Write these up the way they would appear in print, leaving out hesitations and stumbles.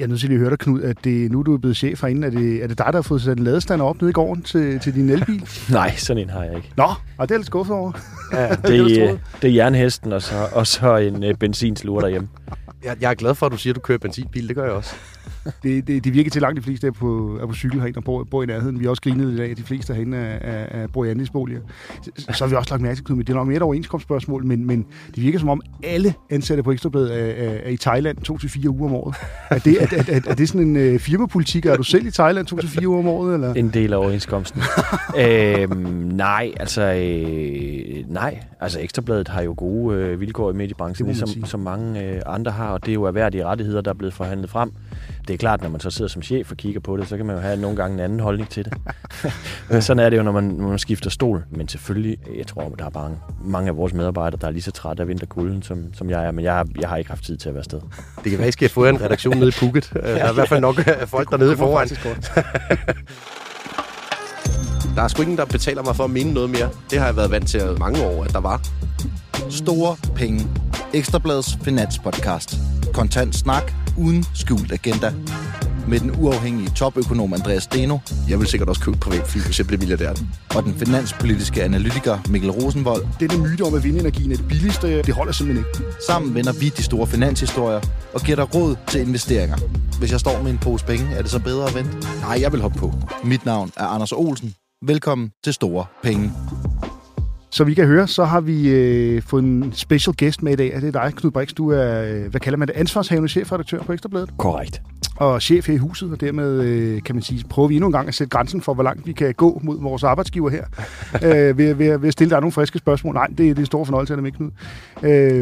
Jeg er nødt til lige at høre dig, Knud, at det, nu du er blevet chef herinde, er det dig, der har fået sat en ladestander op nede i gården til din elbil? Nej, sådan en har jeg ikke. Nå, og det er lidt skuffet over. Ja, det er jernhesten og så en benzinslure derhjemme. Jeg er glad for, at du siger, at du kører benzinbil. Det gør jeg også. Det virker til langt de fleste er på cykel herinde og bor i nærheden. Vi har også grinet i dag, at de fleste herinde bor i andelsboliger. Så har vi også lagt mærke til, det er nok mere et overenskomstspørgsmål, men det virker som om alle ansatte på Ekstrabladet er i Thailand 2-4 uger om året. Er det sådan en firmapolitik? Er du selv i Thailand 2-4 uger om året? Eller? En del af overenskomsten. Nej, altså Ekstrabladet har jo gode vilkår i mediebranchen, som mange andre har, og det er jo erhverdige rettigheder, der er blevet forhandlet frem. Det er klart, når man så sidder som chef og kigger på det, så kan man jo have nogle gange en anden holdning til det. Sådan er det jo, når man skifter stol. Men selvfølgelig, jeg tror, der er bare mange af vores medarbejdere, der er lige så trætte af vinterkulden, som jeg er. Men jeg har ikke haft tid til at være afsted. Det kan være, I skal få en redaktion nede i Phuket. Der er i hvert fald nok folk dernede foran. Der er sgu ingen, der betaler mig for at mene noget mere. Det har jeg været vant til mange år, at der var. Store penge. Ekstrabladets finanspodcast. Kontant snak uden skjult agenda. Med den uafhængige topøkonom Andreas Steno. Jeg vil sikkert også købe privatfly, hvis jeg bliver milliardær. Og den finanspolitiske analytiker Mikkel Rosenvold. Denne myte om, at vindenergien er det billigste, det holder simpelthen ikke. Sammen vender vi de store finanshistorier og giver dig råd til investeringer. Hvis jeg står med en pose penge, er det så bedre at vente? Nej, jeg vil hoppe på. Mit navn er Anders Olsen. Velkommen til Store Penge. Som I kan høre, så har vi fået en special guest med i dag. Det er dig, Knud Brix. Du er, hvad kalder man det, ansvarshavende chefredaktør på Ekstrabladet. Korrekt. Og chef her i huset, og dermed kan man sige, prøver vi endnu en gang at sætte grænsen for, hvor langt vi kan gå mod vores arbejdsgiver her. Ved at stille dig nogle friske spørgsmål. Nej, det er en stor fornøjelse af dem, ikke, Knud?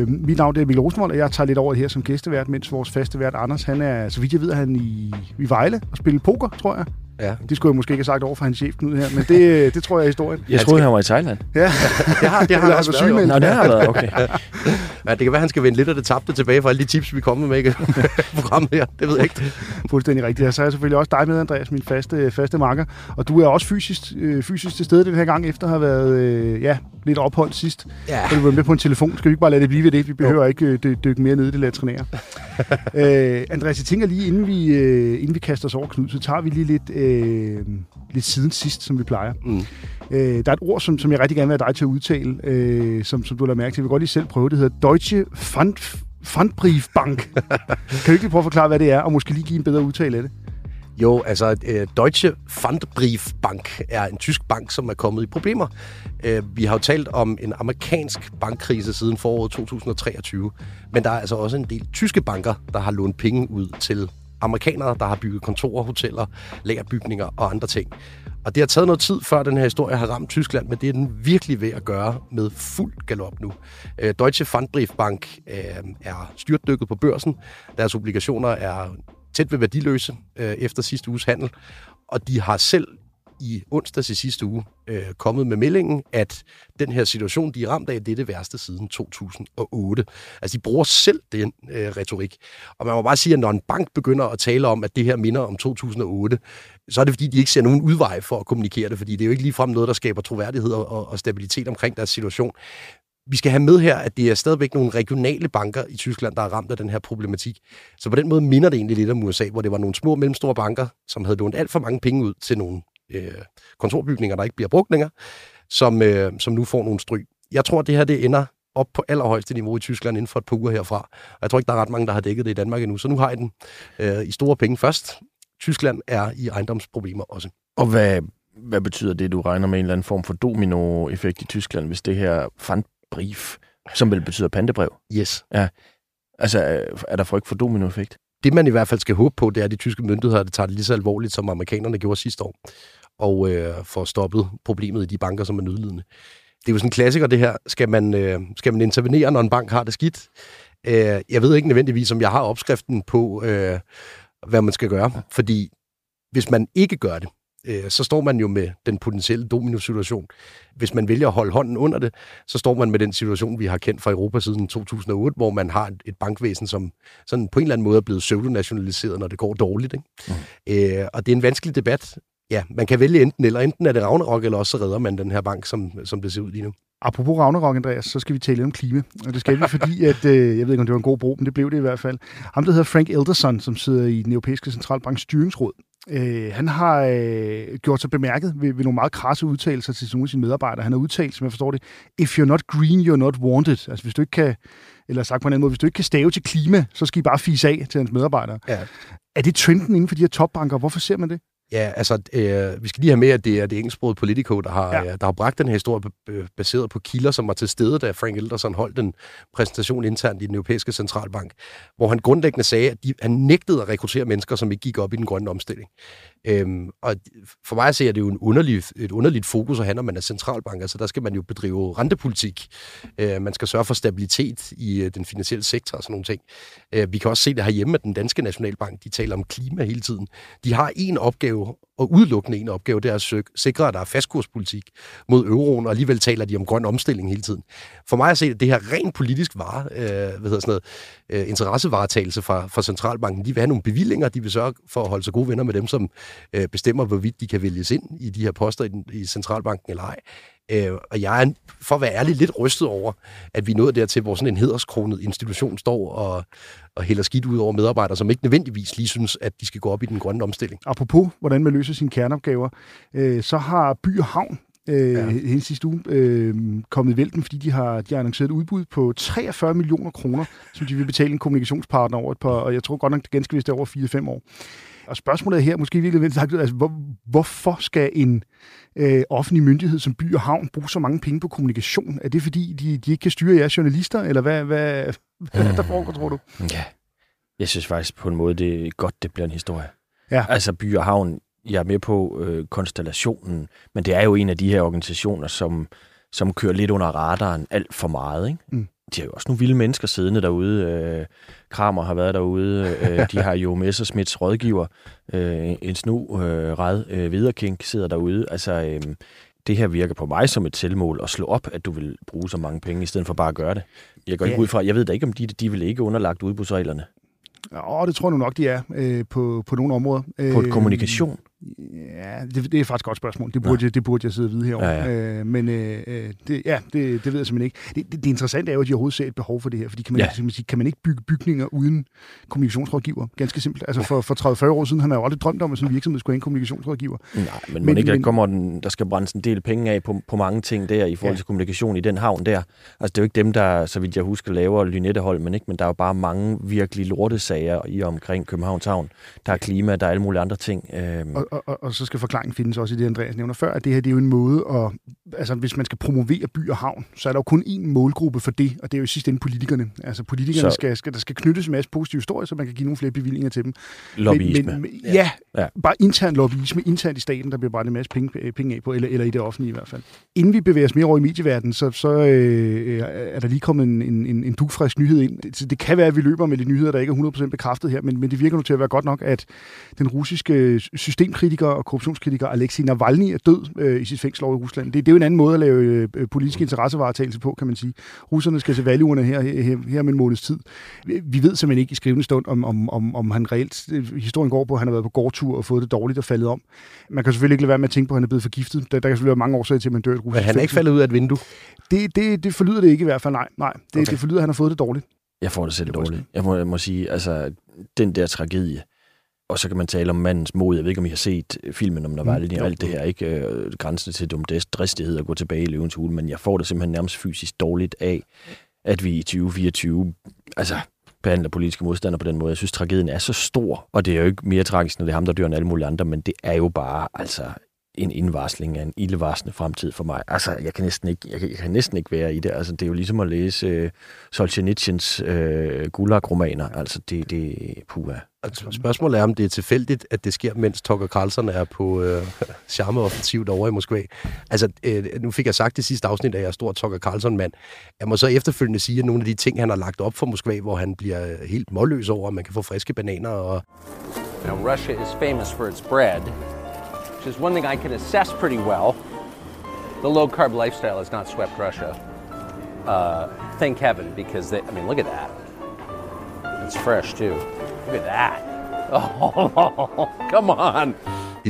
Mit navn er Mikkel Rosenvold, og jeg tager lidt over her som gæstevært, mens vores faste vært Anders, han er, så vidt jeg ved, han i Vejle og spiller poker, tror jeg. Ja. Det skulle jeg måske ikke have sagt over for hans chef Knud her, men det tror jeg er historien. Jeg troede, han var i Thailand. Ja, det har også været jo. Nå, det har været, okay. Ja, det kan være, han skal vende lidt af det tabte tilbage for alle de tips, vi kommer med i programmet her. Det ved jeg ikke. Fuldstændig rigtigt. Og så er jeg selvfølgelig også dig med, Andreas, min faste makker. Og du er også fysisk til stede den her gang, efter at have været lidt opholdt sidst. Ja. Så du var med på en telefon. Skal vi ikke bare lade det blive ved det? Vi behøver ikke dykke mere ned i det latrinære. Andreas, jeg tænker lige, inden vi kaster os over Knud, så tager vi lige lidt siden sidst, som vi plejer. Mm. Der er et ord, som jeg rigtig gerne vil have dig til at udtale, som du lader mærke til. Jeg vil godt lige selv prøve. Det hedder Deutsche Pfandbriefbank. Kan du ikke prøve at forklare, hvad det er, og måske lige give en bedre udtale af det? Jo, altså Deutsche Pfandbriefbank er en tysk bank, som er kommet i problemer. Vi har jo talt om en amerikansk bankkrise siden foråret 2023, men der er altså også en del tyske banker, der har lånt penge ud til amerikanere, der har bygget kontorer, hoteller, lagerbygninger og andre ting. Og det har taget noget tid, før den her historie har ramt Tyskland, men det er den virkelig ved at gøre med fuld galop nu. Deutsche Pfandbriefbank er styrtdykket på børsen. Deres obligationer er tæt ved værdiløse efter sidste uges handel, og de har selv i onsdags i sidste uge kommet med meldingen, at den her situation, de er ramt af, det er det værste siden 2008. Altså, de bruger selv den retorik. Og man må bare sige, at når en bank begynder at tale om, at det her minder om 2008, så er det, fordi de ikke ser nogen udvej for at kommunikere det, fordi det er jo ikke ligefrem noget, der skaber troværdighed og stabilitet omkring deres situation. Vi skal have med her, at det er stadigvæk nogle regionale banker i Tyskland, der er ramt af den her problematik. Så på den måde minder det egentlig lidt om USA, hvor det var nogle små og mellemstore banker, som havde lånt alt for mange penge ud til nogle kontorbygninger, der ikke bliver brugt længere, som nu får nogle stryg. Jeg tror, at det her det ender op på allerhøjeste niveau i Tyskland inden for et par uger herfra. Og jeg tror ikke, der er ret mange, der har dækket det i Danmark endnu. Så nu har jeg den i store penge først. Tyskland er i ejendomsproblemer også. Og hvad betyder det, du regner med en eller anden form for dominoeffekt i Tyskland, hvis det her Pfandbrief, som vel betyder pandebrev? Yes. Ja. Altså, er der frygt for dominoeffekt? Det, man i hvert fald skal håbe på, det er, at de tyske myndigheder det tager det lige så alvorligt, som amerikanerne gjorde sidste år, og får stoppet problemet i de banker, som er nødlidende. Det er jo sådan en klassiker, det her. Skal man intervenere, når en bank har det skidt? Jeg ved ikke nødvendigvis, om jeg har opskriften på, hvad man skal gøre, fordi hvis man ikke gør det, så står man jo med den potentielle domino-situation. Hvis man vælger at holde hånden under det, så står man med den situation, vi har kendt fra Europa siden 2008, hvor man har et bankvæsen, som sådan på en eller anden måde er blevet pseudonationaliseret, når det går dårligt. Ikke? Mm. Og det er en vanskelig debat. Ja, man kan vælge enten, eller enten er det ragnarok, eller også så redder man den her bank, som det ser ud lige nu. Apropos Ragnarok, Andreas, så skal vi tale om klima. Og det skal vi, fordi at, jeg ved ikke, om det var en god bro, men det blev det i hvert fald. Ham, der hedder Frank Elderson, som sidder i den Europæiske Centralbanks styringsråd, han har gjort sig bemærket ved nogle meget krasse udtalelser til nogle af sine medarbejdere. Han har udtalt, som jeg forstår det, if you're not green, you're not wanted. Altså hvis du ikke kan, eller sagt på en anden måde, hvis du ikke kan stave til klima, så skal I bare fise af til hans medarbejdere. Ja. Er det trenden inden for de her topbanker? Hvorfor ser man det? Ja, altså, vi skal lige have med, at det er det engelsksprogede Politico, der har bragt den her historie baseret på kilder, som var til stede, da Frank Elderson holdt en præsentation internt i den Europæiske Centralbank, hvor han grundlæggende sagde, at han nægtede at rekruttere mennesker, som ikke gik op i den grønne omstilling. Og for mig at se, at det er jo et underligt fokus at have, når man er centralbank. Altså, der skal man jo bedrive rentepolitik. Man skal sørge for stabilitet i den finansielle sektor og sådan nogle ting. Vi kan også se det herhjemme, at den Danske Nationalbank, de taler om klima hele tiden. De har én opgave, og udelukkende en opgave, det er at sikre, at der er fastkurspolitik mod euroen, og alligevel taler de om grøn omstilling hele tiden. For mig at se, at det her rent politisk interessevaretagelse fra centralbanken, de vil have nogle bevillinger, de vil sørge for at holde sig gode venner med dem, som bestemmer, hvorvidt de kan vælges ind i de her poster i centralbanken eller ej. Og jeg er, for at være ærlig, lidt rystet over, at vi er nået dertil, hvor sådan en hederskronet institution står og hælder skidt ud over medarbejdere, som ikke nødvendigvis lige synes, at de skal gå op i den grønne omstilling. Apropos, hvordan man løser sine kerneopgaver, så har By og Havn hendes sidste uge kommet i vælten, fordi de har annonceret et udbud på 43 millioner kroner, som de vil betale en kommunikationspartner over et par, og jeg tror godt nok, det ganske vist er over 4-5 år. Og spørgsmålet her, måske virkelig sagt, altså, hvorfor skal en offentlig myndighed som By og Havn bruge så mange penge på kommunikation? Er det fordi, de ikke kan styre jer journalister, eller hvad der foregår, tror du? Ja, jeg synes faktisk på en måde, det er godt, det bliver en historie. Ja. Altså By og Havn, jeg er med på konstellationen, men det er jo en af de her organisationer, som kører lidt under radaren alt for meget, ikke? Mm. De har jo også nogle vilde mennesker siddende derude. Kramer har været derude. De har jo Messerschmidts rådgiver. En snu red Viderkink sidder derude. Altså, det her virker på mig som et tilmål at slå op, at du vil bruge så mange penge, i stedet for bare at gøre det. Jeg går ikke ud fra, jeg ved da ikke, om de vil ikke underlagt udbudsreglerne. Ja, det tror jeg nok, de er på nogle områder. På et kommunikation? Ja, det er faktisk et godt spørgsmål. Det burde jeg sidde og vide herovre. Ja, ja. Det ved jeg simpelthen ikke. Det interessante er jo, at de overhovedet ser et behov for det her, fordi kan man ikke bygge bygninger uden kommunikationsrådgiver? Ganske simpelt. Altså for 30-40 år siden, han har jo aldrig drømt om, at sådan en virksomhed skulle have en kommunikationsrådgiver. Nej, men ikke, der skal brændes en del penge af på mange ting der i forhold til kommunikation i den havn der. Altså det er jo ikke dem, der, så vidt jeg husker, laver Lynetteholm, men der er jo bare mange virkelig lortesager i omkring Københavns Havn. Der er klima, der er alle mulige andre ting. Og så skal forklaringen findes også i det, Andreas nævner før, at det her, det er jo en måde at, altså hvis man skal promovere By og Havn, så er der jo kun én målgruppe for det, og det er jo i sidste ende politikerne. Altså politikerne skal knyttes en masse positive historier, så man kan give nogle flere bevillinger til dem. Lobbyisme. Men bare intern lobbyisme, internt i staten, der bliver bare en masse penge af på, eller i det offentlige i hvert fald. Inden vi bevæger os mere over i medieverdenen, så er der lige kommet en dugfrisk nyhed ind. Så det kan være, at vi løber med lidt nyheder, der ikke er 100% bekræftet her, men det virker nu til at være godt nok, at den russiske systemkritiker og korruptionskritiker Alexej Navalny er død i sit fængsel over i Rusland. Det er jo en anden måde at lave politisk interessevaretagelse på, kan man sige. Russerne skal til valgurene her om en måneds tid. Vi ved simpelthen ikke i skrivende stund, om han reelt... Historien går på, at han har været på gårdtur og fået det dårligt og faldet om. Man kan selvfølgelig ikke lade være med at tænke på, at han er blevet forgiftet. Der kan selvfølgelig være mange årsager til, at man dør i et russisk fængsel. Men han er ikke faldet ud af et vindue? Det forlyder det ikke i hvert fald, nej. Det forlyder, at han har fået det dårligt. Jeg får det selv dårligt. Jeg må sige, altså, den der tragedie. Og så kan man tale om mandens mod. Jeg ved ikke, om I har set filmen om Navalny og alt det her, ikke? Grænsen til dumdristighed at gå tilbage i løvens hule, men jeg får det simpelthen nærmest fysisk dårligt af, at vi i 2024 behandler politiske modstandere på den måde. Jeg synes, tragedien er så stor, og det er jo ikke mere tragisk, når det er ham, der dør, end alle mulige andre, men det er jo bare en indvarsling af en ildevarslende fremtid for mig. Altså, jeg kan næsten ikke være i det. Altså, det er jo ligesom at læse Solzhenitsyns Gulag-romaner. Altså, det er puha. Altså, spørgsmålet er, om det er tilfældigt, at det sker, mens Tucker Carlson er på charmeoffensivt over i Moskva. Altså, nu fik jeg sagt det sidste afsnit, at jeg er stor Tucker Carlson-mand. Jeg må så efterfølgende sige, at nogle af de ting, han har lagt op for Moskva, hvor han bliver helt målløs over, at man kan få friske bananer og... Now, Russia is famous for its bread. Is one thing I could assess pretty well. The low-carb lifestyle has not swept Russia. Thank heaven, because look at that. It's fresh, too. Look at that. Oh, come on.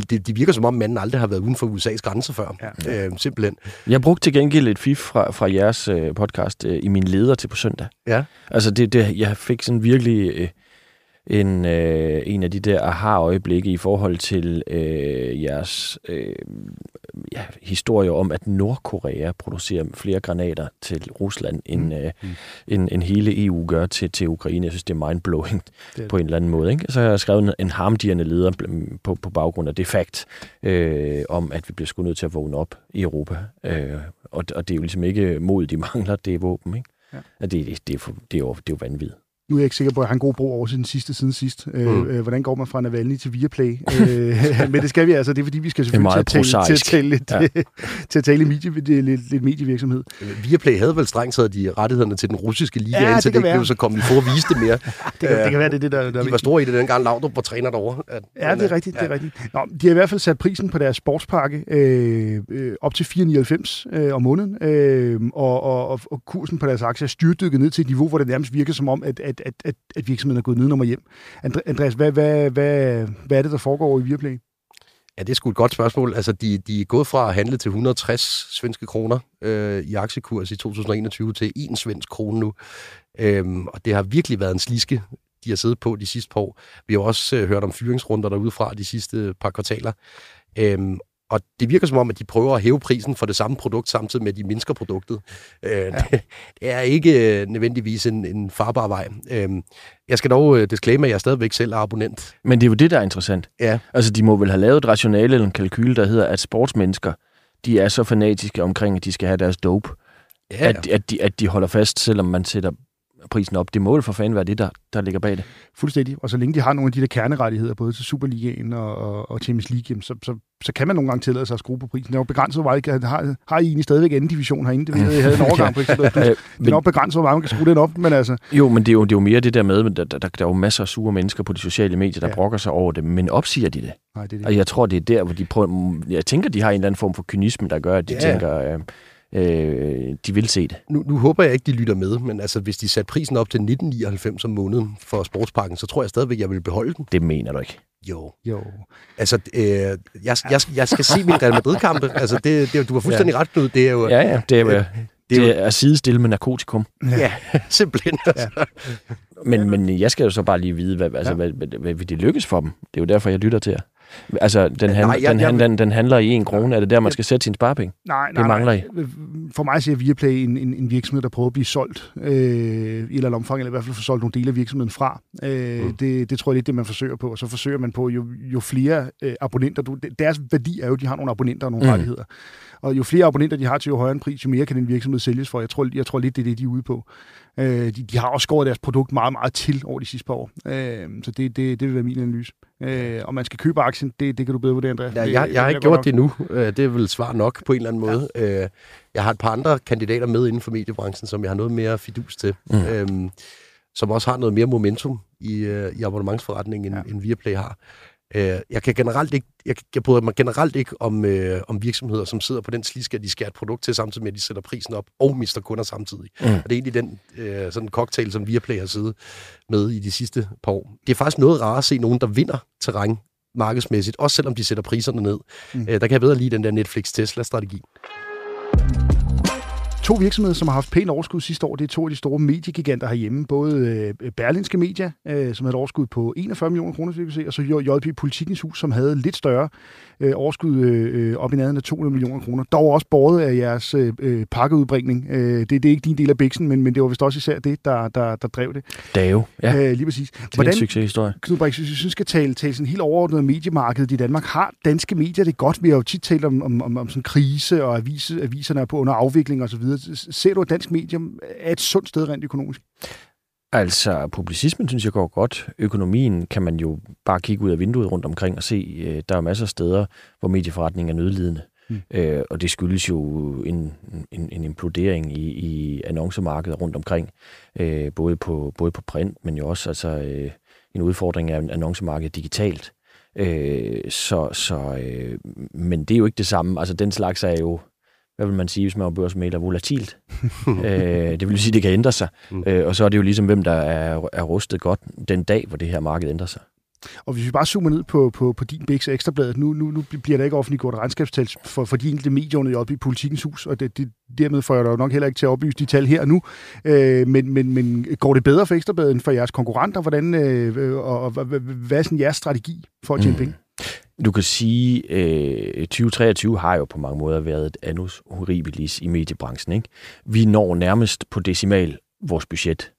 det virker som om, manden aldrig har været uden for USA's grænser før. Ja. Simpelthen. Jeg brugte til gengæld et fif fra jeres podcast i min leder til på søndag. Ja. Altså, jeg fik sådan virkelig... en af de der aha-øjeblikke i forhold til jeres historie om, at Nordkorea producerer flere granater til Rusland, end hele EU gør til Ukraine. Jeg synes, det er mindblowing på en eller anden måde. Ikke? Så jeg har skrevet en harmdirrende leder på baggrund af det fakt, om at vi bliver sgu nødt til at vågne op i Europa. Og det er jo ligesom ikke mod, de mangler, det er våben. Ikke? Ja. Det er jo vanvittigt. Nu er jeg ikke sikker på, at han har en god brug over siden sidst. Hvordan går man fra Navalny til Viaplay? Men det skal vi altså. Det er fordi, vi skal selvfølgelig til at tale lidt medievirksomhed. Viaplay havde vel strengt taget de rettighederne til den russiske liga, indtil det ikke blev så kommet for at vise det mere. det kan være, det er det, der... De var store i det dengang, Laudrup var træner derovre. Det er rigtigt. Nå, de har i hvert fald sat prisen på deres sportspakke op til 4,99 om måneden, og kursen på deres aktier styrtdykket ned til et niveau, hvor det nærmest virker som om, at virksomheden er gået nedenom og hjem. Andreas, hvad er det, der foregår i Viaplay? Ja, det er sgu et godt spørgsmål. Altså, de er gået fra at handle til 160 svenske kroner i aktiekurs i 2021 til 1 svensk krone nu. Og det har virkelig været en sliske, de har siddet på de sidste par år. Vi har også hørt om fyringsrunder derudefra de sidste par kvartaler. Og det virker som om, at de prøver at hæve prisen for det samme produkt, samtidig med, at de mindsker produktet. Det er ikke nødvendigvis en farbar vej. Jeg skal dog disclaimer, at jeg stadigvæk selv er abonnent. Men det er jo det, der er interessant. Ja. Altså, de må vel have lavet et rationale eller en kalkyle, der hedder, at sportsmennesker, de er så fanatiske omkring, at de skal have deres dope. Ja. At de holder fast, selvom man sætter prisen op. Det mål for fanden være det, der ligger bag det. Fuldstændig. Og så længe de har nogle af de der kernerettigheder, både til Superligaen og Champions League, så kan man nogle gange tillade sig at skrue på prisen. Det er jo begrænset, hvor meget har I egentlig stadigvæk anden division herinde? Det ved jeg havde en overgang, for eksempel. Det er nok begrænset, hvor meget man kan skrue den op, men altså... Jo, men det er jo mere det der med, at der er jo masser af sure mennesker på de sociale medier, der brokker sig over det, men opsiger de det? Nej, det er det. Og jeg tror, det er der, hvor de prøver... Jeg tænker, de har en eller anden form for kynisme, der gør, at de tænker... de vil se det. Nu håber jeg ikke, de lytter med, men altså, hvis de satte prisen op til 19,99 om måneden for sportsparken, så tror jeg stadigvæk, jeg vil beholde den. Det mener du ikke? Jo. Altså, jeg skal se min Real Madrid-kampe. Altså, det, du har fuldstændig ret, Knud. Det er jo... Ja, det er sidestille med narkotikum. Ja, simpelthen. Altså. Men jeg skal jo så bare lige vide, hvad vil det lykkes for dem? Det er jo derfor, jeg lytter til jer. Altså, den handler i 1 krone. Er det der, man skal sætte sin sparepenge? Nej, det mangler I. For mig ser Viaplay en virksomhed, der prøver at blive solgt i eller omfang, eller i hvert fald få solgt nogle dele af virksomheden fra. Det tror jeg lidt, det man forsøger på. Og så forsøger man på, jo flere abonnenter... Deres værdi er jo, at de har nogle abonnenter og nogle rettigheder. Og jo flere abonnenter de har til, jo højere en pris, jo mere kan den virksomhed sælges for. Jeg tror lidt, det er det, de er ude på. De har også skåret deres produkt meget, meget til over de sidste par år. Så det vil være min analyse. Og man skal købe aktien, det kan du bedre vurdere, André. Ja, jeg har ikke gjort det nu. Det er vel svar nok på en eller anden måde. Ja. Jeg har et par andre kandidater med inden for mediebranchen, som jeg har noget mere fidus til. Som også har noget mere momentum i abonnementsforretningen, end Viaplay har. Jeg bryder mig generelt ikke om virksomheder, som sidder på den sliske, at de skærer et produkt til, samtidig med, at de sætter prisen op og mister kunder samtidig. Og det er egentlig den sådan cocktail, som Viaplay har siddet med i de sidste par år. Det er faktisk noget rart at se nogen, der vinder terræn markedsmæssigt, også selvom de sætter priserne ned. Der kan jeg bedre lide den der Netflix-Tesla-strategi. 2 virksomheder, som har haft pænt overskud sidste år, det er 2 af de store mediegiganter herhjemme. Både Berlingske Media, som havde et overskud på 41 millioner kroner, og så Europæiske Politikens Hus, som havde lidt større overskud op i nærheden af 200 millioner kroner. Dog også båret af jeres pakkeudbringning. Det er ikke din del af biksen, men det var vist også især det, der drev det. Dave, ja. Lige præcis. Hvordan, det er en succeshistorie. Knud Brix, hvis vi synes, skal tale sådan helt overordnet mediemarkedet i Danmark, har danske medier det godt? Vi har jo tit talt om sådan krise, og aviserne er på under afvikling og så videre. Ser du, at dansk medium er et sundt sted rent økonomisk? Altså, publicismen synes jeg går godt. Økonomien kan man jo bare kigge ud af vinduet rundt omkring og se, der er masser af steder, hvor medieforretningen er nødlidende. Og det skyldes jo en implodering i annoncemarkedet rundt omkring. Både på print, men jo også altså, en udfordring af annoncemarkedet digitalt. Men det er jo ikke det samme. Altså, den slags er jo... Hvad vil man sige, hvis man er børsmæler volatilt? Det vil sige, at det kan ændre sig. Og så er det jo ligesom, hvem der er rustet godt den dag, hvor det her marked ændrer sig. Og hvis vi bare zoomer ned på din Bix og Ekstrabladet, nu bliver der ikke offentliggjort regnskabstal for de enkelte medier oppe i Politikens Hus, og dermed får jeg da nok heller ikke til at oplyse de tal her nu. Men går det bedre for Ekstrabladet end for jeres konkurrenter? Hvordan, og hvad er sådan jeres strategi for at tjene penge? Du kan sige, 2023 har jo på mange måder været et annus horribilis i mediebranchen, ikke? Vi når nærmest på decimal vores budget.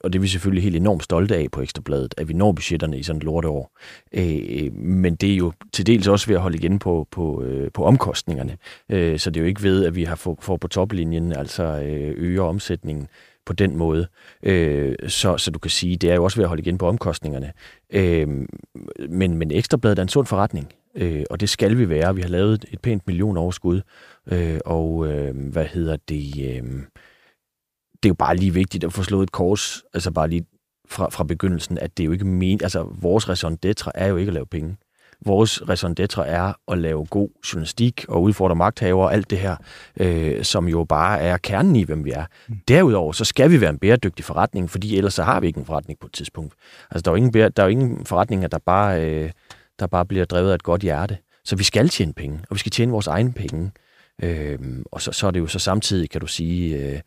Og det er vi selvfølgelig helt enormt stolte af på Ekstrabladet, at vi når budgetterne i sådan et lorteår. Men det er jo til dels også ved at holde igen på omkostningerne. Så det er jo ikke ved, at vi har får på toplinjen, altså øger omsætningen på den måde. Så du kan sige, det er jo også ved at holde igen på omkostningerne. Men Ekstrabladet er en sund forretning, og det skal vi være. Vi har lavet et pænt millionoverskud, det er jo bare lige vigtigt at få slået et kors, altså bare lige fra begyndelsen, at det er jo ikke vores raison d'être er jo ikke at lave penge. Vores raison d'être er at lave god journalistik og udfordre magthavere og alt det her, som jo bare er kernen i, hvem vi er. Derudover, så skal vi være en bæredygtig forretning, fordi ellers så har vi ikke en forretning på et tidspunkt. Altså, der er jo ingen forretninger, der bare bliver drevet af et godt hjerte. Så vi skal tjene penge, og vi skal tjene vores egne penge. Og så er det jo så samtidig, kan du sige...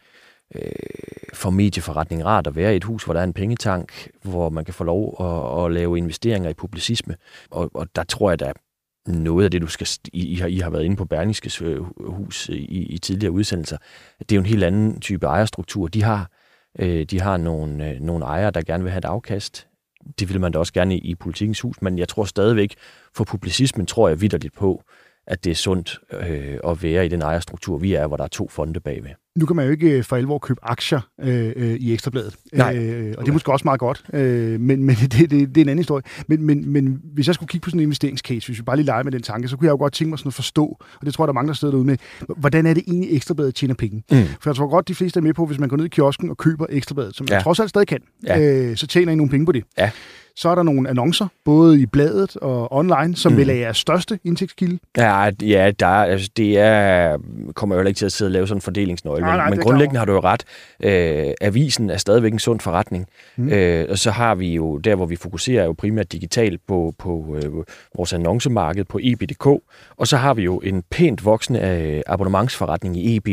for medieforretning rart at være i et hus, hvor der er en pengetank, hvor man kan få lov at lave investeringer i publicisme. Og der tror jeg, der er noget af det, du skal... I har været inde på Berlingskes hus i tidligere udsendelser. Det er jo en helt anden type ejerstruktur. De har nogle ejere, der gerne vil have et afkast. Det vil man da også gerne i Politikens Hus, men jeg tror stadigvæk, for publicismen tror jeg vitterligt på, at det er sundt at være i den ejerstruktur, vi er, hvor der er to fonde bagved. Nu kan man jo ikke for alvor købe aktier i Ekstrabladet. Og det er måske også meget godt, men det er en anden historie. Men hvis jeg skulle kigge på sådan en investeringscase, hvis vi bare lige leger med den tanke, så kunne jeg jo godt tænke mig sådan at forstå, og det tror jeg, der er mange, der sidder derude med, hvordan er det egentlig, Ekstrabladet tjener penge? For jeg tror godt, de fleste er med på, hvis man går ned i kiosken og køber Ekstrabladet, som man trods alt stadig kan, så tjener I nogle penge på det. Ja. Så er der nogle annoncer, både i bladet og online, som vil være jeres største indtægtskilde. Ja, kommer jo ikke til at sidde og lave sådan en fordelingsnøgle, men grundlæggende har du jo ret. Avisen er stadigvæk en sund forretning, og så har vi jo, der hvor vi fokuserer jo primært digitalt på vores annoncemarked på eb.dk, og så har vi jo en pænt voksende abonnementsforretning i eb+,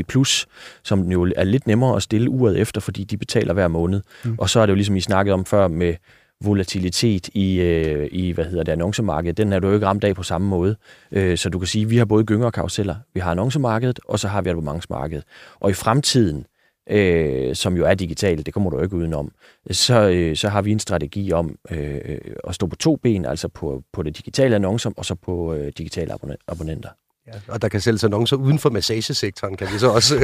som jo er lidt nemmere at stille uret efter, fordi de betaler hver måned. Og så er det jo ligesom I snakkede om før med volatilitet i annoncemarkedet, den er du jo ikke ramt af på samme måde. Så du kan sige, at vi har både gynger og karruseller. Vi har annoncemarkedet, og så har vi abonnementsmarkedet. Og i fremtiden, som jo er digitalt, det kommer du jo ikke udenom, så har vi en strategi om at stå på to ben, altså på det digitale annoncer, og så på digitale abonnenter. Ja, og der kan sælges annoncer uden for massagesektoren, kan vi så også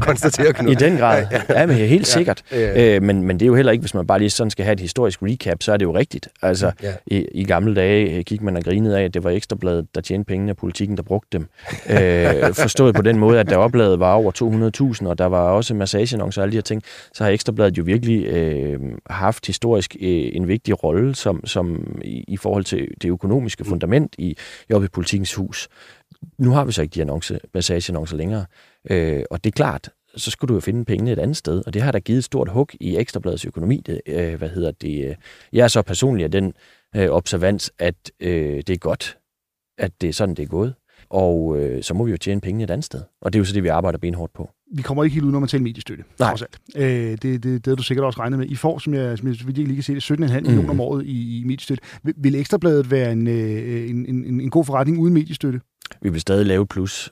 konstatere, Knud. I den grad. Ja, men helt sikkert. Ja. Men det er jo heller ikke, hvis man bare lige sådan skal have et historisk recap, så er det jo rigtigt. Altså, i gamle dage gik man og grinede af, at det var Ekstrabladet, der tjente pengene, og Politikken, der brugte dem. Forstået på den måde, at der oplaget var over 200.000, og der var også massageannoncer og alle de her ting, så har Ekstrabladet jo virkelig haft historisk en vigtig rolle som i forhold til det økonomiske fundament i Politikens Hus. Nu har vi så ikke de massageannoncer længere, og det er klart, så skulle du jo finde pengene et andet sted, og det har der givet et stort hug i Ekstrabladets økonomi. Jeg er så personlig af den observans, at det er godt, at det er sådan, det er gået, og så må vi jo tjene pengene et andet sted, og det er jo så det, vi arbejder benhårdt på. Vi kommer ikke helt udenom at tale mediestøtte. Nej. Det har du sikkert også regnet med. I får, som jeg lige kan se det, 17,5 millioner om året i mediestøtte. Vil Ekstrabladet være en god forretning uden mediestøtte? Vi vil stadig lave plus,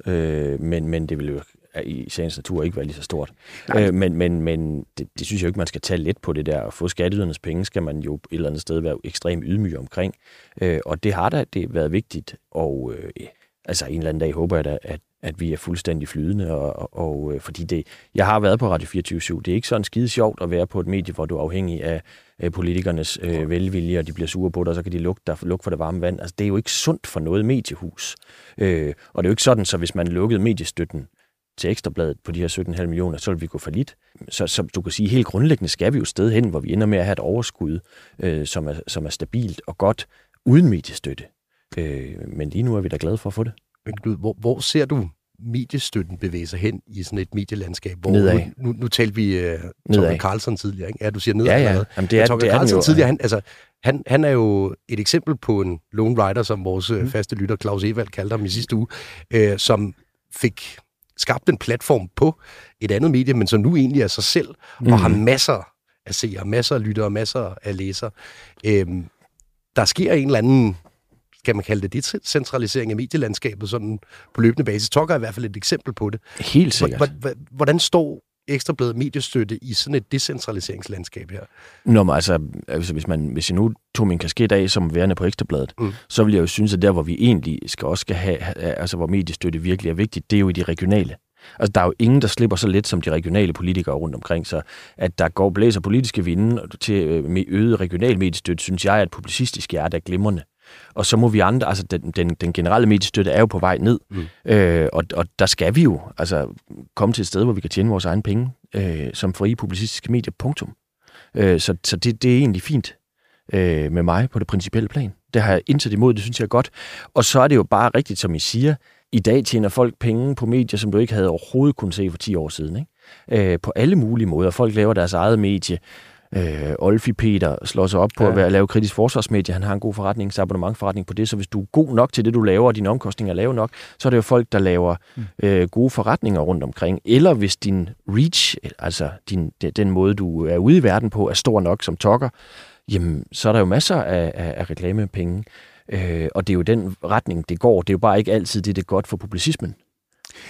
men det vil jo i sagens natur ikke være lige så stort. Men det synes jeg ikke, man skal tage let på det der. At få skatteydernes penge skal man jo et eller andet sted være ekstremt ydmyg omkring. Og det har da været vigtigt. Og en eller anden dag håber jeg da, at vi er fuldstændig flydende. Og fordi jeg har været på Radio 24/7. Det er ikke sådan skide sjovt at være på et medie, hvor du er afhængig af politikernes velvilje, og de bliver sure på dig, og så kan de lugte for det varme vand. Altså, det er jo ikke sundt for noget mediehus. Og det er jo ikke sådan, så hvis man lukkede mediestøtten til Ekstrabladet på de her 17,5 millioner, så ville vi gå for lidt. Så du kan sige, helt grundlæggende skal vi jo et sted hen, hvor vi ender med at have et overskud, som er stabilt og godt, uden mediestøtte. Men lige nu er vi da glade for at få det. Hvor ser du mediestøtten bevæger sig hen i sådan et medielandskab, hvor nu talte vi Tucker Carlson tidligere, ikke? Ja, du siger nedad. Jamen, det er Tucker Carlson tidligere, han, altså, Han er jo et eksempel på en lone rider, som vores faste lytter Claus Evald kaldte ham i sidste uge, som fik skabt en platform på et andet medie, men som nu egentlig er sig selv, og har masser af seere, masser af lyttere, masser af læsere. Der sker en eller anden, kan man kalde det, centralisering af medielandskabet sådan på løbende basis. Tucker er i hvert fald et eksempel på det. Helt sikkert. Hvordan står Ekstrabladet mediestøtte i sådan et decentraliseringslandskab her? Nå, men altså hvis jeg nu tog min kasket af som værende på Ekstrabladet, så vil jeg jo synes, at der, hvor vi egentlig skal have, altså hvor mediestøtte virkelig er vigtigt, det er jo i de regionale. Altså, der er jo ingen, der slipper så lidt som de regionale politikere rundt omkring, så at der går blæser politiske vinde til øget regional mediestøtte, synes jeg, at publicistisk hjerte er glimrende. Og så må vi andre, altså den generelle mediestøtte er jo på vej ned, og der skal vi jo altså komme til et sted, hvor vi kan tjene vores egne penge som frie publicistiske medier, punktum. Så det er egentlig fint med mig på det principielle plan. Det har jeg intet imod, det synes jeg er godt. Og så er det jo bare rigtigt, som I siger, i dag tjener folk penge på medier, som du ikke havde overhovedet kunne se for 10 år siden, ikke? På alle mulige måder. Folk laver deres eget medie. Olfi Peter slår sig op på at lave kritisk forsvarsmedie. Han har en god abonnementforretning på det, så hvis du er god nok til det, du laver, og dine omkostninger er lave nok, så er det jo folk, der laver gode forretninger rundt omkring. Eller hvis din reach, altså den måde, du er ude i verden på, er stor nok som Tucker, jamen, så er der jo masser af reklamepenge. Og det er jo den retning, det går. Det er jo bare ikke altid det, er godt for publicismen.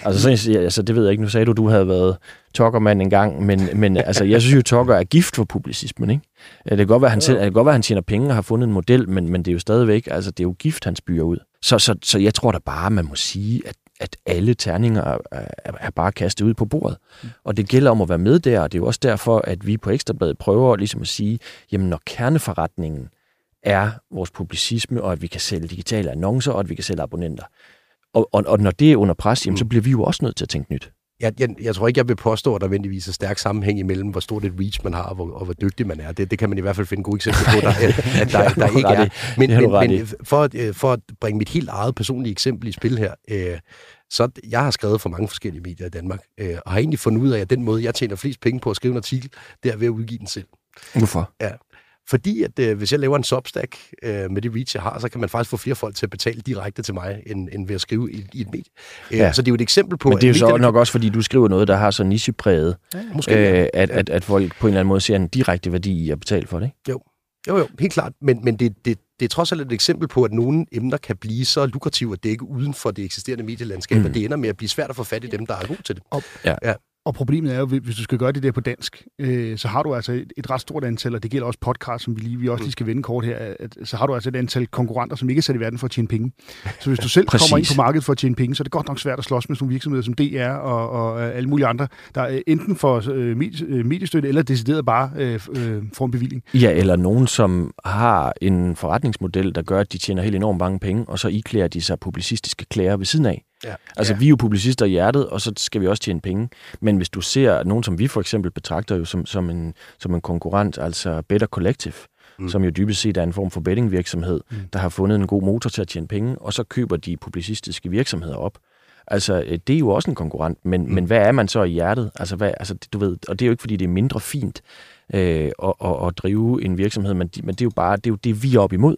Altså, det ved jeg ikke. Nu sagde du havde været Tuckermand engang, men altså, jeg synes jo, Tucker er gift for publicismen, ikke? Det kan godt være, han tjener penge og har fundet en model, men det er jo stadigvæk, altså, det er jo gift, han spyrer ud. Så jeg tror da bare, man må sige, at alle terninger er bare kastet ud på bordet. Og det gælder om at være med der, og det er jo også derfor, at vi på Ekstrabladet prøver ligesom at sige, jamen, når kerneforretningen er vores publicisme, og at vi kan sælge digitale annoncer, og at vi kan sælge abonnenter. Og når det er under pres, jamen, så bliver vi jo også nødt til at tænke nyt. Jeg tror ikke, jeg vil påstå, at der nødvendigvis er stærk sammenhæng imellem, hvor stort et reach man har, og hvor dygtig man er. Det kan man i hvert fald finde gode eksempler på, der ikke er. Men for at bringe mit helt eget personlige eksempel i spil her, så jeg har skrevet for mange forskellige medier i Danmark, og har egentlig fundet ud af, at den måde, jeg tjener flest penge på at skrive en artikel, det er ved at udgive den selv. Hvorfor? Ja. Fordi at hvis jeg laver en Substack med det reach, jeg har, så kan man faktisk få flere folk til at betale direkte til mig, end ved at skrive i et medie. Så det er jo et eksempel på... Men det er jo så nok også, fordi du skriver noget, der har så nichepræget, at folk på en eller anden måde ser en direkte værdi i at betale for det, ikke? Jo, helt klart. Men det er trods alt et eksempel på, at nogle emner kan blive så lukrative at dække uden for det eksisterende medielandskab, og det ender med at blive svært at få fat i dem, der er god til det. Og problemet er jo, hvis du skal gøre det der på dansk, så har du altså et ret stort antal, og det gælder også podcast, som vi også lige skal vende kort her, så har du altså et antal konkurrenter, som ikke er sat i verden for at tjene penge. Så hvis du selv kommer ind på markedet for at tjene penge, så er det godt nok svært at slås med sådan nogle virksomheder som DR og alle mulige andre, der enten får mediestøtte, eller decideret bare får en bevilling. Ja, eller nogen, som har en forretningsmodel, der gør, at de tjener helt enormt mange penge, og så iklærer de sig publicistiske klæder ved siden af. Ja. Altså, vi er jo publicister i hjertet, og så skal vi også tjene penge. Men hvis du ser nogen, som vi for eksempel betragter jo som en konkurrent, altså Better Collective, som jo dybest set er en form for bettingvirksomhed, der har fundet en god motor til at tjene penge, og så køber de publicistiske virksomheder op. Altså, det er jo også en konkurrent, men hvad er man så i hjertet? Altså, du ved, og det er jo ikke, fordi det er mindre fint at drive en virksomhed, men det er jo bare det, vi er op imod.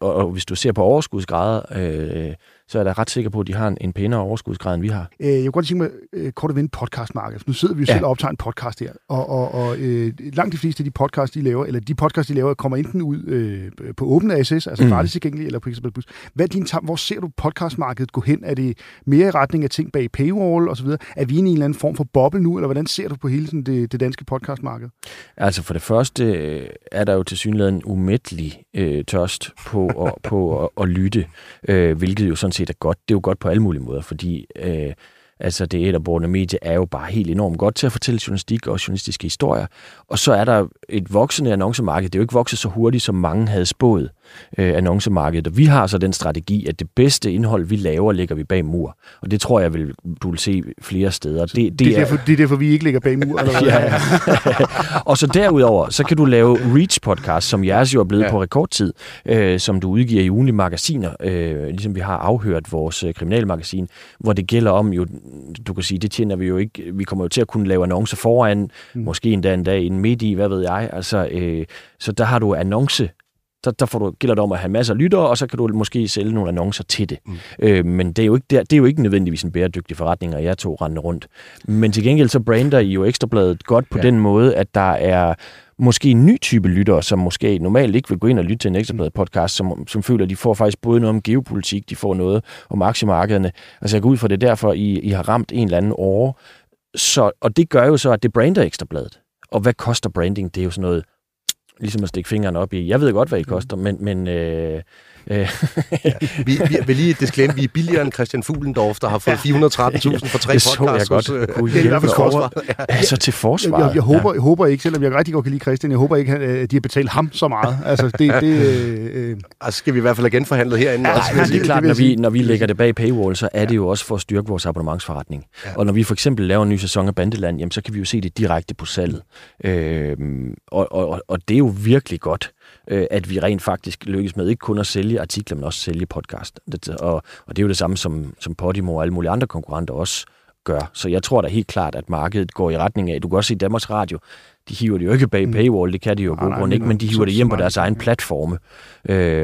Og hvis du ser på overskudsgrader, så er der ret sikker på, at de har en pænere overskudsgrad, end vi har. Jeg kunne godt tænke mig kort at vende podcastmarkedet. Nu sidder vi jo selv og optager en podcast her, og langt de fleste af de podcasts, de laver, kommer enten ud på åben ASS, altså gratis tilgængelige, eller på eksempel Plus. Hvad er din tam? Hvor ser du podcastmarkedet gå hen? Er det mere i retning af ting bag paywall osv.? Er vi i en eller anden form for boble nu, eller hvordan ser du på hele sådan det danske podcastmarked? Altså for det første er der jo tilsyneladende en umættelig tørst på at lytte, hvilket jo sådan set er godt. Det er jo godt på alle mulige måder, fordi altså det æterbårende medie er jo bare helt enormt godt til at fortælle journalistik og journalistiske historier. Og så er der et voksende annoncemarked. Det er jo ikke vokset så hurtigt, som mange havde spået. annoncemarkedet. Og vi har så den strategi, at det bedste indhold, vi laver, lægger vi bag mur. Og det tror jeg, du vil se flere steder. Det er derfor, vi ikke ligger bag mur. Ja. Og så derudover, så kan du lave Reach-podcast, som jeres jo er blevet på rekordtid, som du udgiver i ugenlige magasiner, ligesom vi har afhørt vores kriminalmagasin, hvor det gælder om, jo, du kan sige, det tjener vi jo ikke, vi kommer jo til at kunne lave annoncer foran, måske en dag, inden midt i, hvad ved jeg, altså, så der har du annonce. Der gælder det om at have masser af lyttere, og så kan du måske sælge nogle annoncer til det. Men det er jo ikke nødvendigvis en bæredygtig forretning, og jeg tog rendende rundt. Men til gengæld så brander I jo Ekstrabladet godt på den måde, at der er måske en ny type lyttere, som måske normalt ikke vil gå ind og lytte til en Ekstrabladet podcast, som føler, at de får faktisk både noget om geopolitik, de får noget om aktiemarkederne. Altså jeg går ud fra det, derfor I har ramt en eller anden åre. Og det gør jo så, at det brander Ekstrabladet. Og hvad koster branding? Det er jo sådan noget, ligesom at stikke fingrene op i. Jeg ved godt, hvad I koster, men vi lige et disclaimer, vi er billigere end Christian Fuglendorf, der har fået 413.000 for 3 podcasts. Altså til forsvaret. Jeg håber ikke, selvom jeg rigtig godt kan lide Christian, jeg håber ikke, at de har betalt ham så meget. Altså, altså skal vi i hvert fald have genforhandlet herinde. Ja, også, det er klart, når vi lægger det bag paywall, så er det jo også for at styrke vores abonnementsforretning. Ja. Og når vi for eksempel laver en ny sæson af Bandeland, jamen, så kan vi jo se det direkte på salget. Og det er jo virkelig godt, at vi rent faktisk lykkes med ikke kun at sælge artikler, men også sælge podcast. Og det er jo det samme, som Podimo og alle mulige andre konkurrenter også gør. Så jeg tror da helt klart, at markedet går i retning af, du kan også se Danmarks Radio, de hiver det jo ikke bag paywall, det kan de jo god grund ikke, men de hiver det hjem på deres egen platforme.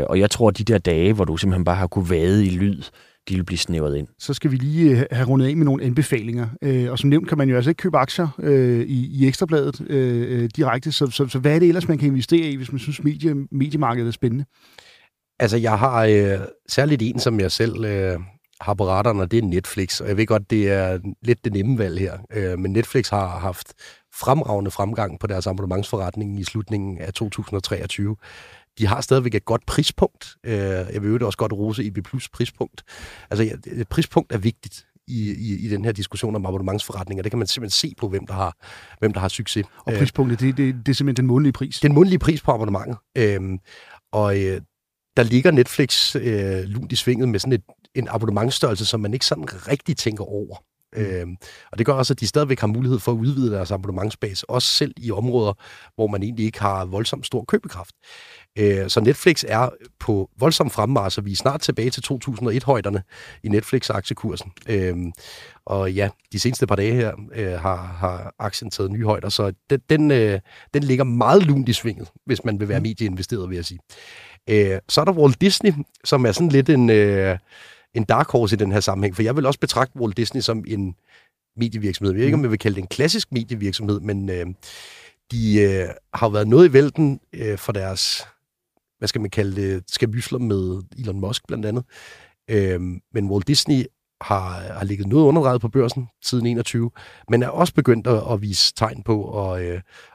Og jeg tror, at de der dage, hvor du simpelthen bare har kunne vade i lyd, de vil blive snævret ind. Så skal vi lige have rundet af med nogle anbefalinger. Og som nævnt kan man jo altså ikke købe aktier i Ekstrabladet direkte, så hvad er det ellers, man kan investere i, hvis man synes, mediemarkedet er spændende? Altså, jeg har særligt en, som jeg selv har på radaren, og det er Netflix. Og jeg ved godt, det er lidt det nemme valg her. Men Netflix har haft fremragende fremgang på deres abonnementsforretning i slutningen af 2023. De har stadigvæk et godt prispunkt. Jeg vil jo også godt rose eb+ prispunkt. Altså, prispunkt er vigtigt i den her diskussion om abonnementsforretninger. Det kan man simpelthen se på, hvem der har succes. Og prispunktet, det er simpelthen den månedlige pris? Den månedlige pris på abonnementet. Der ligger Netflix lunt i svinget med sådan en abonnementsstørrelse, som man ikke sådan rigtig tænker over. Og det gør også, at de stadigvæk har mulighed for at udvide deres abonnementsbase, også selv i områder, hvor man egentlig ikke har voldsomt stor købekraft. Så Netflix er på voldsom fremmarch, så vi er snart tilbage til 2001-højderne i Netflix-aktiekursen. Og ja, de seneste par dage her har aktien taget nye højder, så den ligger meget lunt i svinget, hvis man vil være medieinvesteret, vil jeg sige. Så er der Walt Disney, som er sådan lidt en dark horse i den her sammenhæng, for jeg vil også betragte Walt Disney som en medievirksomhed. Jeg ved ikke, om jeg vil kalde det en klassisk medievirksomhed, men de har været noget i vælten for deres, hvad skal man kalde det, skabysler med Elon Musk blandt andet. Men Walt Disney har ligget noget underdrejet på børsen siden 2021, men er også begyndt at vise tegn på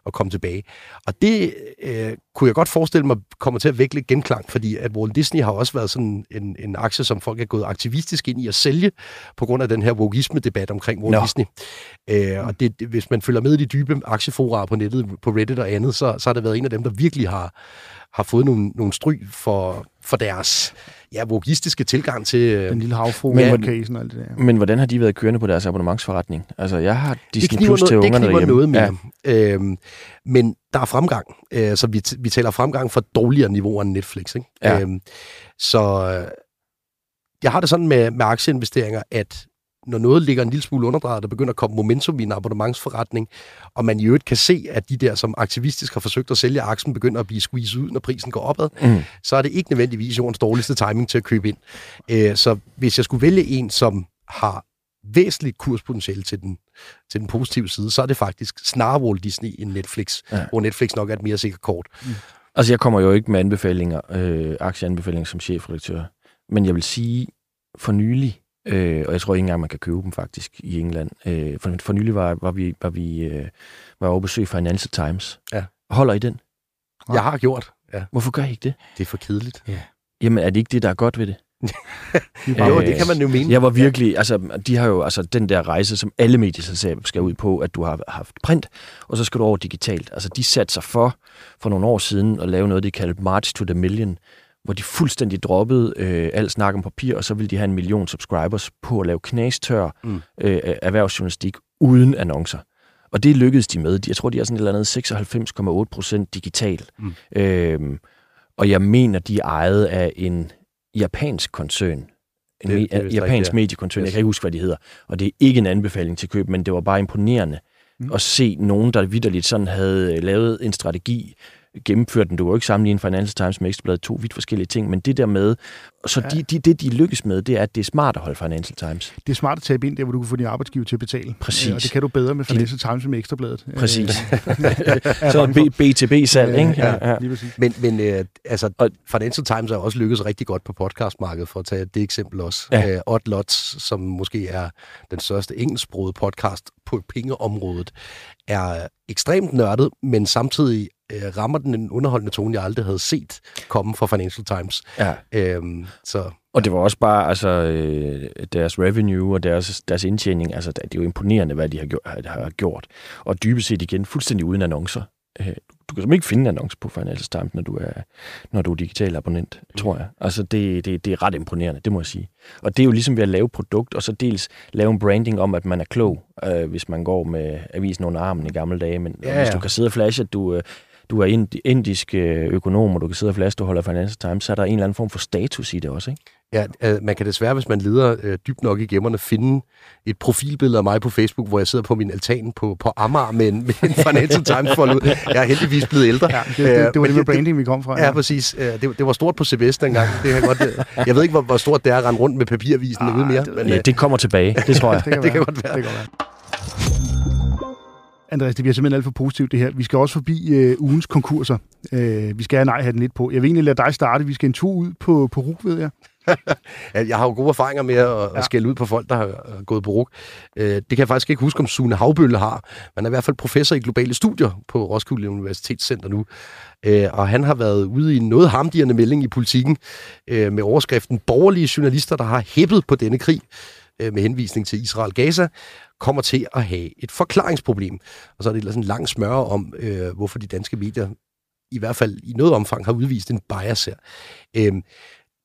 at komme tilbage. Og det kunne jeg godt forestille mig kommer til at vække lidt genklang, fordi at Walt Disney har også været sådan en aktie, som folk er gået aktivistisk ind i at sælge, på grund af den her wokeisme-debat omkring Walt Disney. Og det, hvis man følger med i de dybe aktieforarer på nettet, på Reddit og andet, så har det været en af dem, der virkelig har fået nogle stryg for deres vogistiske tilgang til den lille havfru, casen og alt det der. Men hvordan har de været kørende på deres abonnementsforretning? Altså, jeg har Disney Plus til ungerne derhjemme. Det kniver noget med men der er fremgang. Så vi taler fremgang fra dårligere niveauer end Netflix. Ikke? Ja. Så jeg har det sådan med aktieinvesteringer, at når noget ligger en lille smule underdrejet, der begynder at komme momentum i en abonnementsforretning, og man i øvrigt kan se, at de der, som aktivistisk har forsøgt at sælge aktien, begynder at blive squeezed ud, når prisen går opad, så er det ikke nødvendigvis jordens dårligste timing til at købe ind. Så hvis jeg skulle vælge en, som har væsentligt kurspotentiale til den positive side, så er det faktisk snarere Walt Disney end Netflix, hvor Netflix nok er et mere sikkert kort. Altså, jeg kommer jo ikke med anbefalinger, aktieanbefalinger som chefredaktør, men jeg vil sige for nylig, og jeg tror ikke engang, man kan købe dem faktisk i England. For nylig var vi over besøg Financial Times. Ja. Holder I den? Ja. Jeg har gjort. Ja. Hvorfor gør I ikke det? Det er for kedeligt. Ja. Jamen, er det ikke det, der er godt ved det? Jo, det kan man jo mene. Jeg var virkelig, altså, de har jo altså den der rejse, som alle medier skal ud på, at du har haft print, og så skal du over digitalt. Altså, de satte sig for nogle år siden at lave noget, de kaldte March to the Million, hvor de fuldstændig droppede alt snak om papir, og så ville de have 1 million subscribers på at lave knastør erhvervsjournalistik uden annoncer. Og det lykkedes de med. Jeg tror, de er sådan et eller andet 96,8% digital. Og jeg mener, de er ejet af en japansk koncern. En japansk mediekoncern. Yes. Jeg kan ikke huske, hvad de hedder. Og det er ikke en anbefaling til køb, men det var bare imponerende at se nogen, der vitterligt sådan havde lavet en strategi, gennemført den. Du var ikke sammenligne Financial Times med Ekstrabladet, 2 vidt forskellige ting, men det der med... Så ja. Det, de lykkes med, det er, at det er smart at holde Financial Times. Det er smart at tabe ind der, hvor du kan få din arbejdsgiver til at betale. Præcis. Og det kan du bedre med Financial Times end med Ekstrabladet. Præcis. Så B2B-salg, ikke? Ja. Men altså, Financial Times har også lykkes rigtig godt på podcastmarkedet, for at tage det eksempel også. Ja. Odd Lots, som måske er den største engelsksprogede podcast på pengeområdet, er ekstremt nørdet, men samtidig rammer den en underholdende tone, jeg aldrig havde set komme fra Financial Times. Ja. Og det var også bare deres revenue og deres indtjening, altså det er jo imponerende, hvad de har gjort. Og dybest set igen, fuldstændig uden annoncer. Du kan simpelthen ikke finde en annonce på Financial Times, når du er digital abonnent, tror jeg. Altså det er ret imponerende, det må jeg sige. Og det er jo ligesom ved at lave produkt, og så dels lave en branding om, at man er klog, hvis man går med avisen under armen i gamle dage. Men hvis du kan sidde og flashe, at du er indisk økonom, og du kan sidde og flashe, du holder Financial Times, så er der en eller anden form for status i det også, ikke? Ja, man kan desværre, hvis man leder dybt nok i gemmerne, finde et profilbillede af mig på Facebook, hvor jeg sidder på min altan på Amager med en Financial Times folder ud. Jeg er heldigvis blevet ældre. Ja, det var det med branding, vi kom fra. Ja, præcis. Det var stort på CBS dengang. Det kan godt, jeg ved ikke, hvor stort det er at rende rundt med papiravisen ude mere. Men det kommer tilbage, det tror jeg. Det kan godt være. Andreas, det bliver simpelthen alt for positivt, det her. Vi skal også forbi ugens konkurser. Vi skal have den lidt på. Jeg vil egentlig lade dig starte. Vi skal en tur ud på RUC, ved jeg. Jeg har jo gode erfaringer med at skælde ud på folk, der har gået på RUC. Det kan jeg faktisk ikke huske, om Sune Havbølle har. Man er i hvert fald professor i globale studier på Roskilde Universitetscenter nu. Og han har været ude i noget harmdirrende melding i Politiken med overskriften "Borgerlige journalister, der har hæppet på denne krig" med henvisning til Israel-Gaza, kommer til at have et forklaringsproblem. Og så er det sådan en lang smøre om, hvorfor de danske medier i hvert fald i noget omfang har udvist en bias her.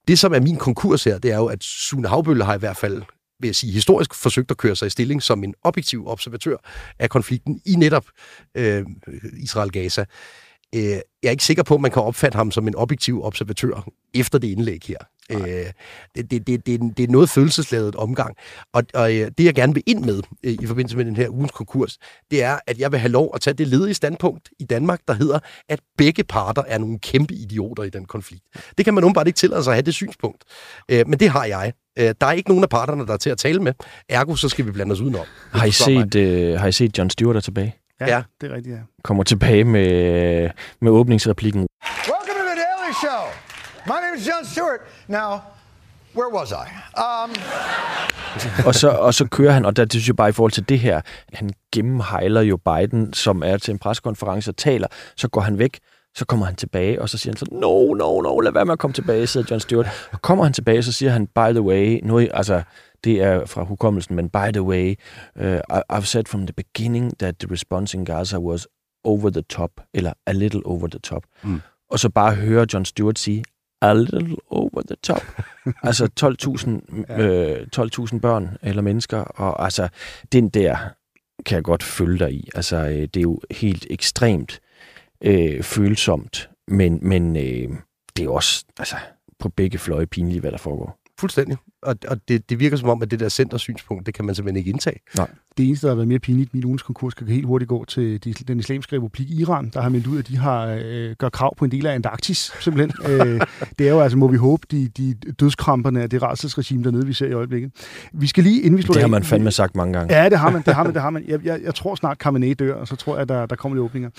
Det, som er min konkurs her, det er jo, at Sune Havbølle har i hvert fald, vil jeg sige, historisk forsøgt at køre sig i stilling som en objektiv observatør af konflikten i netop Israel-Gaza. Jeg er ikke sikker på, at man kan opfatte ham som en objektiv observatør efter det indlæg her. Det er noget følelsesladet omgang. Og det, jeg gerne vil ind med i forbindelse med den her ugens konkurs, det er, at jeg vil have lov at tage det ledige standpunkt i Danmark, der hedder, at begge parter er nogle kæmpe idioter i den konflikt. Det kan man åbenbart ikke tillade sig at have det synspunkt. Men det har jeg. Der er ikke nogen af parterne, der er til at tale med. Ergo, så skal vi blande os udenom. Har I set John Stewart tilbage? Ja, det er rigtigt, ja. Kommer tilbage med åbningsreplikken. Welcome to the Daily Show. My name is John Stewart. Now, where was I? Og så kører han, og der synes jeg bare i forhold til det her, han gennemhejler jo Biden, som er til en pressekonference og taler, så går han væk, så kommer han tilbage, og så siger han så, no, lad være med at komme tilbage, siger John Stewart. Og kommer han tilbage, så siger han, by the way, det er fra hukommelsen, men by the way, I've said from the beginning that the response in Gaza was over the top, eller a little over the top. Og så bare høre John Stewart sige, a little over the top. Altså 12.000 børn eller mennesker, og altså den der kan jeg godt følge dig i. Altså det er jo helt ekstremt følsomt, men det er også altså på begge fløje pinligt, hvad der foregår. Fuldstændig. Og det virker som om, at det der centersynspunkt, det kan man simpelthen ikke indtage. Nej. Det eneste, der har været mere pinligt i min ugens konkurs, kan helt hurtigt gå til den islamiske republik Iran, der har meldt ud, at de har gør krav på en del af Antarktis, simpelthen. Det er jo altså, må vi håbe, de dødskramperne af det rædselsregime dernede, vi ser i øjeblikket. Vi skal lige, inden vi slutter... Det har man fandme sagt mange gange. Ja, det har man. Jeg tror snart Khamenei dør, og så tror jeg, der kommer lidt åbninger.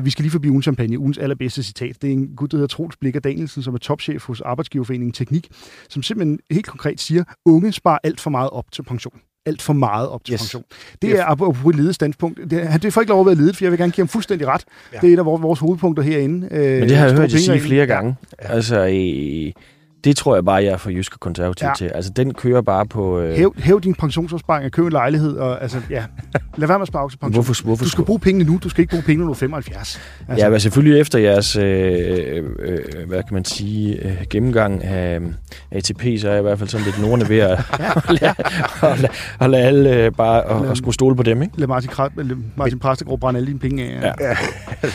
Vi skal lige forbi ugens champagne, ugens allerbedste citat. Det er en gut, der hedder Troels Blikker Danielsen, som er topchef hos Arbejdsgiverforeningen Teknik, som simpelthen helt konkret siger, unge sparer alt for meget op til pension. Pension. Det er apropos ledet standpunkt. Det får ikke lov at være ledet, for jeg vil gerne give ham fuldstændig ret. Ja. Det er et af vores hovedpunkter herinde. Men det har jeg hørt dig sige flere gange. Altså, Det tror jeg bare, jeg er for jysk og konservativ til. Altså, den kører bare på... Hæv din pensionsopsparing og køb en lejlighed. Og, altså, ja. Lad være med at spare op til pension. Hvorfor du skal bruge pengene nu. Du skal ikke bruge pengene, når du er 75. Altså. Ja, men selvfølgelig efter jeres, hvad kan man sige, gennemgang af ATP, så er jeg i hvert fald sådan lidt nordende ved at lade alle bare og skulle stole på dem, ikke? Lad Martin Præstegård brænde alle dine penge af.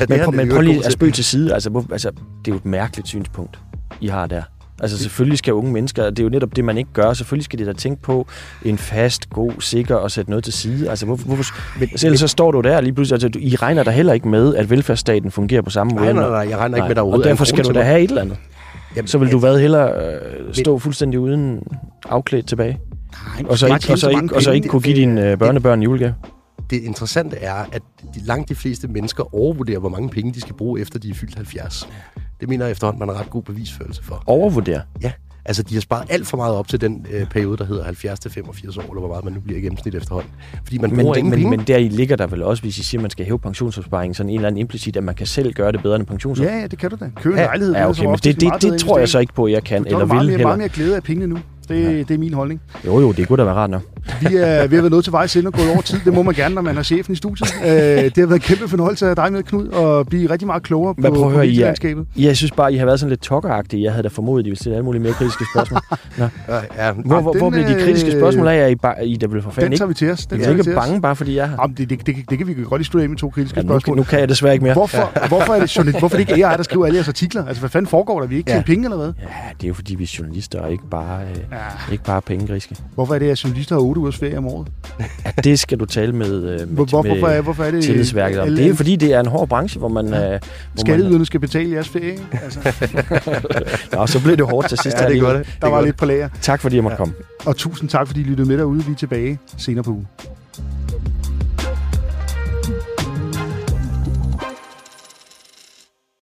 Ja. Men prøv lige at spøge til side. Altså, det er jo et mærkeligt synspunkt, I har der. Altså selvfølgelig skal unge mennesker, det er jo netop det, man ikke gør, selvfølgelig skal de da tænke på en fast, god, sikker og sætte noget til side. Altså hvorfor så står du der lige pludselig, altså I regner der heller ikke med, at velfærdsstaten fungerer på samme måde. Nej, jeg regner ikke med derude. Og derfor skal du da have et eller andet. Jamen, så vil du hvad hellere stå fuldstændig uden afklædt tilbage? Nej, og så ikke kunne give dine børnebørn julegave? Det interessante er, at langt de fleste mennesker overvurderer, hvor mange penge de skal bruge, efter de er fyldt 70. Det mener jeg efterhånden, man har ret god bevisførelse for. Overvurdere? Ja. Altså, de har sparet alt for meget op til den periode, der hedder 70-85 år, eller hvor meget man nu bliver i gennemsnit efterhånden. Fordi man bruger ingen penge. Men der i ligger der vel også, hvis I siger, at man skal hæve pensionsopsparingen, sådan en eller anden implicit, at man kan selv gøre det bedre end pensionsopsparingen. Ja, det kan du da. Købe en lejlighed. Ja, okay, men det tror jeg så ikke på, jeg kan. Du eller vil meget mere glæde af pengene nu. Det er min holdning. Jo, det kunne da være rart nok. Vi har været nødt til vej siden og gået over tid. Det må man gerne, når man har chefen i studiet. Det har været en kæmpe fornøjelse af dig med, Knud, og blive rigtig meget klogere på medielandskabet. Jeg synes bare, I har været sådan lidt tokkeragtige. Jeg havde da formodet, at I ville stille alle mulige mere kritiske spørgsmål. Hvor blev de kritiske spørgsmål af jer, I der blev for fanden? Den tager vi til os. Den er ikke bange, bare fordi jeg har... Det kan vi godt lige studere med to kritiske spørgsmål. Nu kan jeg desværre ikke mere. Hvorfor er det ikke AI, der skriver alle jeres artikler? Altså, hvad fanden foregår der? Vi ikke tjener penge eller hvad? Ja, det er jo fordi, vi er journalister og ikke bare... Ikke bare pengegriske. Hvorfor er det, at journalister har 8 ugers ferie om året? Det skal du tale med tillidsværket om. Det er fordi, det er en hård branche, hvor man... Ja. Skatteyderne skal betale jeres ferie. Altså. Nå, så blev det hårdt til sidst. Ja, det gør det. Der var lidt på lager. Tak fordi jeg måtte komme. Og tusind tak, fordi I lyttede med derude. Vi er tilbage senere på ugen.